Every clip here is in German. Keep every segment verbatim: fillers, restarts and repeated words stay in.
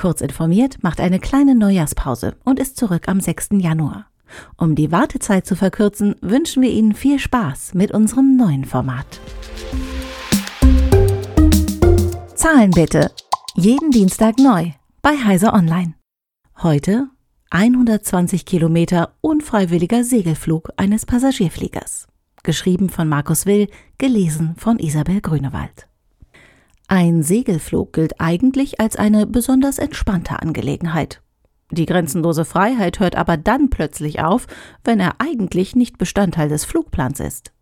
Kurz informiert macht eine kleine Neujahrspause und ist zurück am sechsten Januar. Um die Wartezeit zu verkürzen, wünschen wir Ihnen viel Spaß mit unserem neuen Format. Zahlen bitte! Jeden Dienstag neu bei Heise Online. Heute hundertzwanzig Kilometer unfreiwilliger Segelflug eines Passagierfliegers. Geschrieben von Markus Will, gelesen von Isabel Grünewald. Ein Segelflug gilt eigentlich als eine besonders entspannte Angelegenheit. Die grenzenlose Freiheit hört aber dann plötzlich auf, wenn er eigentlich nicht Bestandteil des Flugplans ist.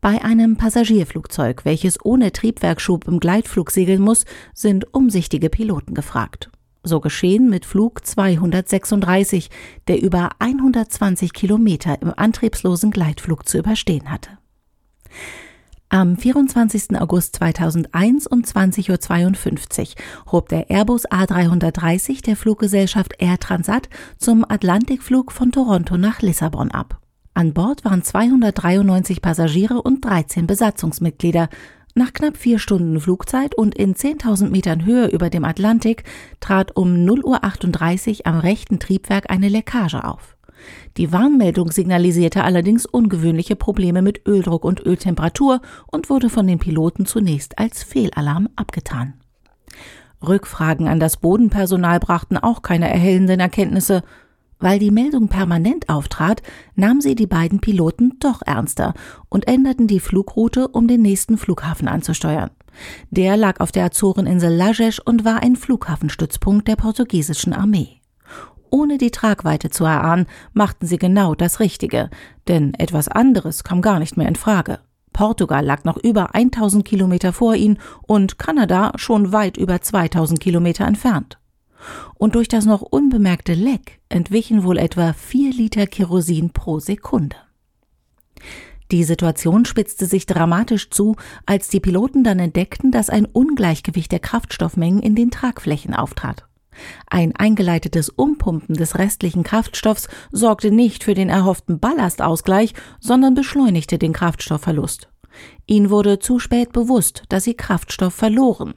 Bei einem Passagierflugzeug, welches ohne Triebwerksschub im Gleitflug segeln muss, sind umsichtige Piloten gefragt. So geschehen mit Flug zweihundertsechsunddreißig, der über hundertzwanzig Kilometer im antriebslosen Gleitflug zu überstehen hatte. Am vierundzwanzigsten August zweitausendeins um zwanzig Uhr zweiundfünfzig hob der Airbus A dreihundertdreißig der Fluggesellschaft Air Transat zum Atlantikflug von Toronto nach Lissabon ab. An Bord waren zweihundertdreiundneunzig Passagiere und dreizehn Besatzungsmitglieder. Nach knapp vier Stunden Flugzeit und in zehntausend Metern Höhe über dem Atlantik trat um null Uhr achtunddreißig am rechten Triebwerk eine Leckage auf. Die Warnmeldung signalisierte allerdings ungewöhnliche Probleme mit Öldruck und Öltemperatur und wurde von den Piloten zunächst als Fehlalarm abgetan. Rückfragen an das Bodenpersonal brachten auch keine erhellenden Erkenntnisse. Weil die Meldung permanent auftrat, nahmen sie die beiden Piloten doch ernster und änderten die Flugroute, um den nächsten Flughafen anzusteuern. Der lag auf der Azoreninsel Lajes und war ein Flughafenstützpunkt der portugiesischen Armee. Ohne die Tragweite zu erahnen, machten sie genau das Richtige, denn etwas anderes kam gar nicht mehr in Frage. Portugal lag noch über tausend Kilometer vor ihnen und Kanada schon weit über zweitausend Kilometer entfernt. Und durch das noch unbemerkte Leck entwichen wohl etwa vier Liter Kerosin pro Sekunde. Die Situation spitzte sich dramatisch zu, als die Piloten dann entdeckten, dass ein Ungleichgewicht der Kraftstoffmengen in den Tragflächen auftrat. Ein eingeleitetes Umpumpen des restlichen Kraftstoffs sorgte nicht für den erhofften Ballastausgleich, sondern beschleunigte den Kraftstoffverlust. Ihnen wurde zu spät bewusst, dass sie Kraftstoff verloren.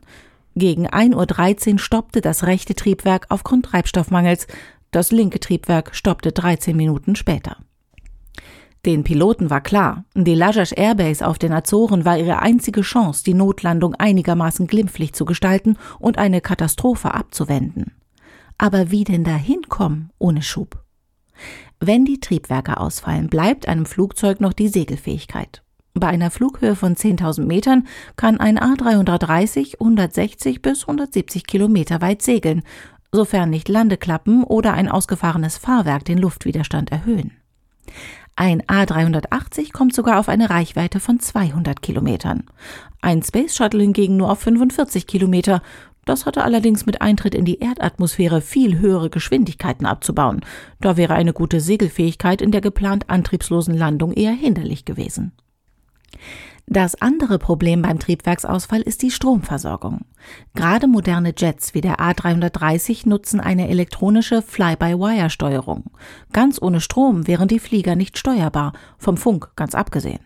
Gegen ein Uhr dreizehn stoppte das rechte Triebwerk aufgrund Treibstoffmangels. Das linke Triebwerk stoppte dreizehn Minuten später. Den Piloten war klar, die Lajes Airbase auf den Azoren war ihre einzige Chance, die Notlandung einigermaßen glimpflich zu gestalten und eine Katastrophe abzuwenden. Aber wie denn dahin kommen ohne Schub? Wenn die Triebwerke ausfallen, bleibt einem Flugzeug noch die Segelfähigkeit. Bei einer Flughöhe von zehntausend Metern kann ein A dreihundertdreißig hundertsechzig bis hundertsiebzig Kilometer weit segeln, sofern nicht Landeklappen oder ein ausgefahrenes Fahrwerk den Luftwiderstand erhöhen. Ein A dreihundertachtzig kommt sogar auf eine Reichweite von zweihundert Kilometern. Ein Space Shuttle hingegen nur auf fünfundvierzig Kilometer. Das hatte allerdings mit Eintritt in die Erdatmosphäre viel höhere Geschwindigkeiten abzubauen. Da wäre eine gute Segelfähigkeit in der geplant antriebslosen Landung eher hinderlich gewesen. Das andere Problem beim Triebwerksausfall ist die Stromversorgung. Gerade moderne Jets wie der A dreihundertdreißig nutzen eine elektronische Fly-by-Wire-Steuerung. Ganz ohne Strom wären die Flieger nicht steuerbar, vom Funk ganz abgesehen.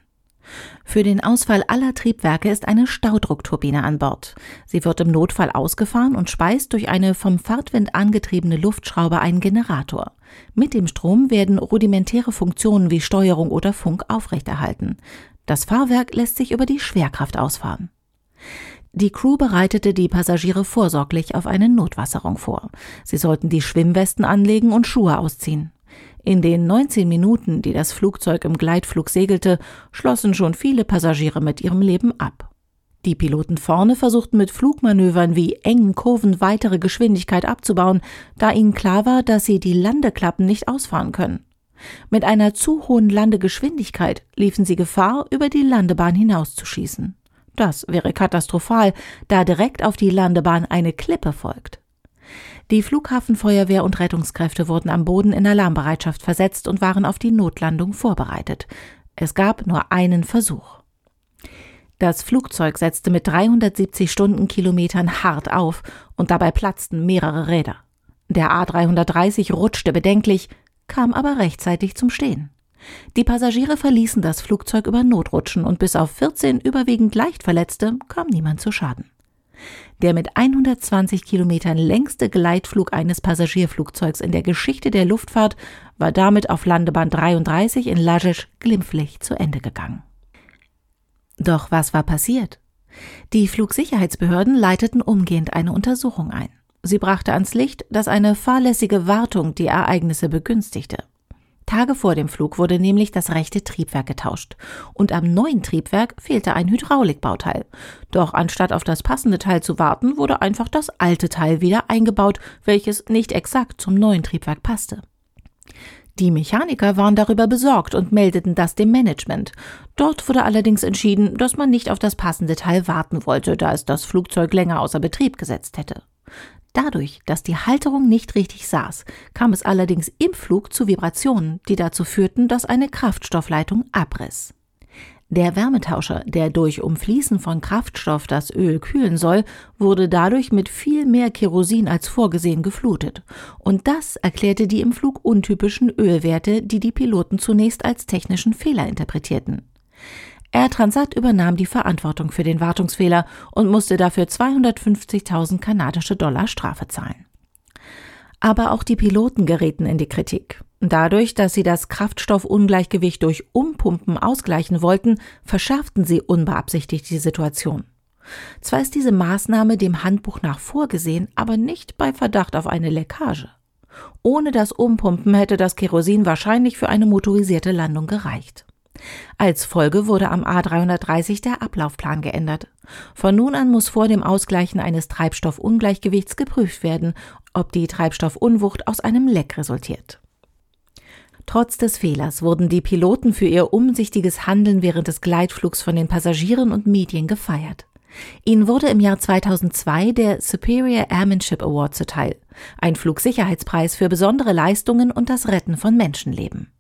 Für den Ausfall aller Triebwerke ist eine Staudruckturbine an Bord. Sie wird im Notfall ausgefahren und speist durch eine vom Fahrtwind angetriebene Luftschraube einen Generator. Mit dem Strom werden rudimentäre Funktionen wie Steuerung oder Funk aufrechterhalten. Das Fahrwerk lässt sich über die Schwerkraft ausfahren. Die Crew bereitete die Passagiere vorsorglich auf eine Notwasserung vor. Sie sollten die Schwimmwesten anlegen und Schuhe ausziehen. In den neunzehn Minuten, die das Flugzeug im Gleitflug segelte, schlossen schon viele Passagiere mit ihrem Leben ab. Die Piloten vorne versuchten mit Flugmanövern wie engen Kurven weitere Geschwindigkeit abzubauen, da ihnen klar war, dass sie die Landeklappen nicht ausfahren können. Mit einer zu hohen Landegeschwindigkeit liefen sie Gefahr, über die Landebahn hinauszuschießen. Das wäre katastrophal, da direkt auf die Landebahn eine Klippe folgt. Die Flughafenfeuerwehr und Rettungskräfte wurden am Boden in Alarmbereitschaft versetzt und waren auf die Notlandung vorbereitet. Es gab nur einen Versuch. Das Flugzeug setzte mit dreihundertsiebzig Stundenkilometern hart auf und dabei platzten mehrere Räder. Der A dreihundertdreißig rutschte bedenklich, kam aber rechtzeitig zum Stehen. Die Passagiere verließen das Flugzeug über Notrutschen und bis auf vierzehn überwiegend Leichtverletzte kam niemand zu Schaden. Der mit hundertzwanzig Kilometern längste Gleitflug eines Passagierflugzeugs in der Geschichte der Luftfahrt war damit auf Landebahn dreiunddreißig in Lajes glimpflich zu Ende gegangen. Doch was war passiert? Die Flugsicherheitsbehörden leiteten umgehend eine Untersuchung ein. Sie brachte ans Licht, dass eine fahrlässige Wartung die Ereignisse begünstigte. Tage vor dem Flug wurde nämlich das rechte Triebwerk getauscht und am neuen Triebwerk fehlte ein Hydraulikbauteil. Doch anstatt auf das passende Teil zu warten, wurde einfach das alte Teil wieder eingebaut, welches nicht exakt zum neuen Triebwerk passte. Die Mechaniker waren darüber besorgt und meldeten das dem Management. Dort wurde allerdings entschieden, dass man nicht auf das passende Teil warten wollte, da es das Flugzeug länger außer Betrieb gesetzt hätte. Dadurch, dass die Halterung nicht richtig saß, kam es allerdings im Flug zu Vibrationen, die dazu führten, dass eine Kraftstoffleitung abriss. Der Wärmetauscher, der durch Umfließen von Kraftstoff das Öl kühlen soll, wurde dadurch mit viel mehr Kerosin als vorgesehen geflutet. Und das erklärte die im Flug untypischen Ölwerte, die die Piloten zunächst als technischen Fehler interpretierten. Air Transat übernahm die Verantwortung für den Wartungsfehler und musste dafür zweihundertfünfzigtausend kanadische Dollar Strafe zahlen. Aber auch die Piloten gerieten in die Kritik. Dadurch, dass sie das Kraftstoffungleichgewicht durch Umpumpen ausgleichen wollten, verschärften sie unbeabsichtigt die Situation. Zwar ist diese Maßnahme dem Handbuch nach vorgesehen, aber nicht bei Verdacht auf eine Leckage. Ohne das Umpumpen hätte das Kerosin wahrscheinlich für eine motorisierte Landung gereicht. Als Folge wurde am A dreihundertdreißig der Ablaufplan geändert. Von nun an muss vor dem Ausgleichen eines Treibstoffungleichgewichts geprüft werden, ob die Treibstoffunwucht aus einem Leck resultiert. Trotz des Fehlers wurden die Piloten für ihr umsichtiges Handeln während des Gleitflugs von den Passagieren und Medien gefeiert. Ihnen wurde im Jahr zweitausendzwei der Superior Airmanship Award zuteil, ein Flugsicherheitspreis für besondere Leistungen und das Retten von Menschenleben.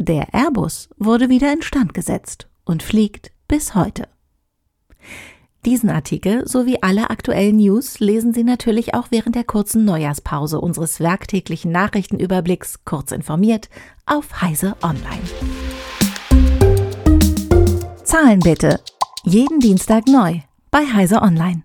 Der Airbus wurde wieder instand gesetzt und fliegt bis heute. Diesen Artikel sowie alle aktuellen News lesen Sie natürlich auch während der kurzen Neujahrspause unseres werktäglichen Nachrichtenüberblicks Kurz informiert auf Heise Online. Zahlen bitte! Jeden Dienstag neu bei Heise Online.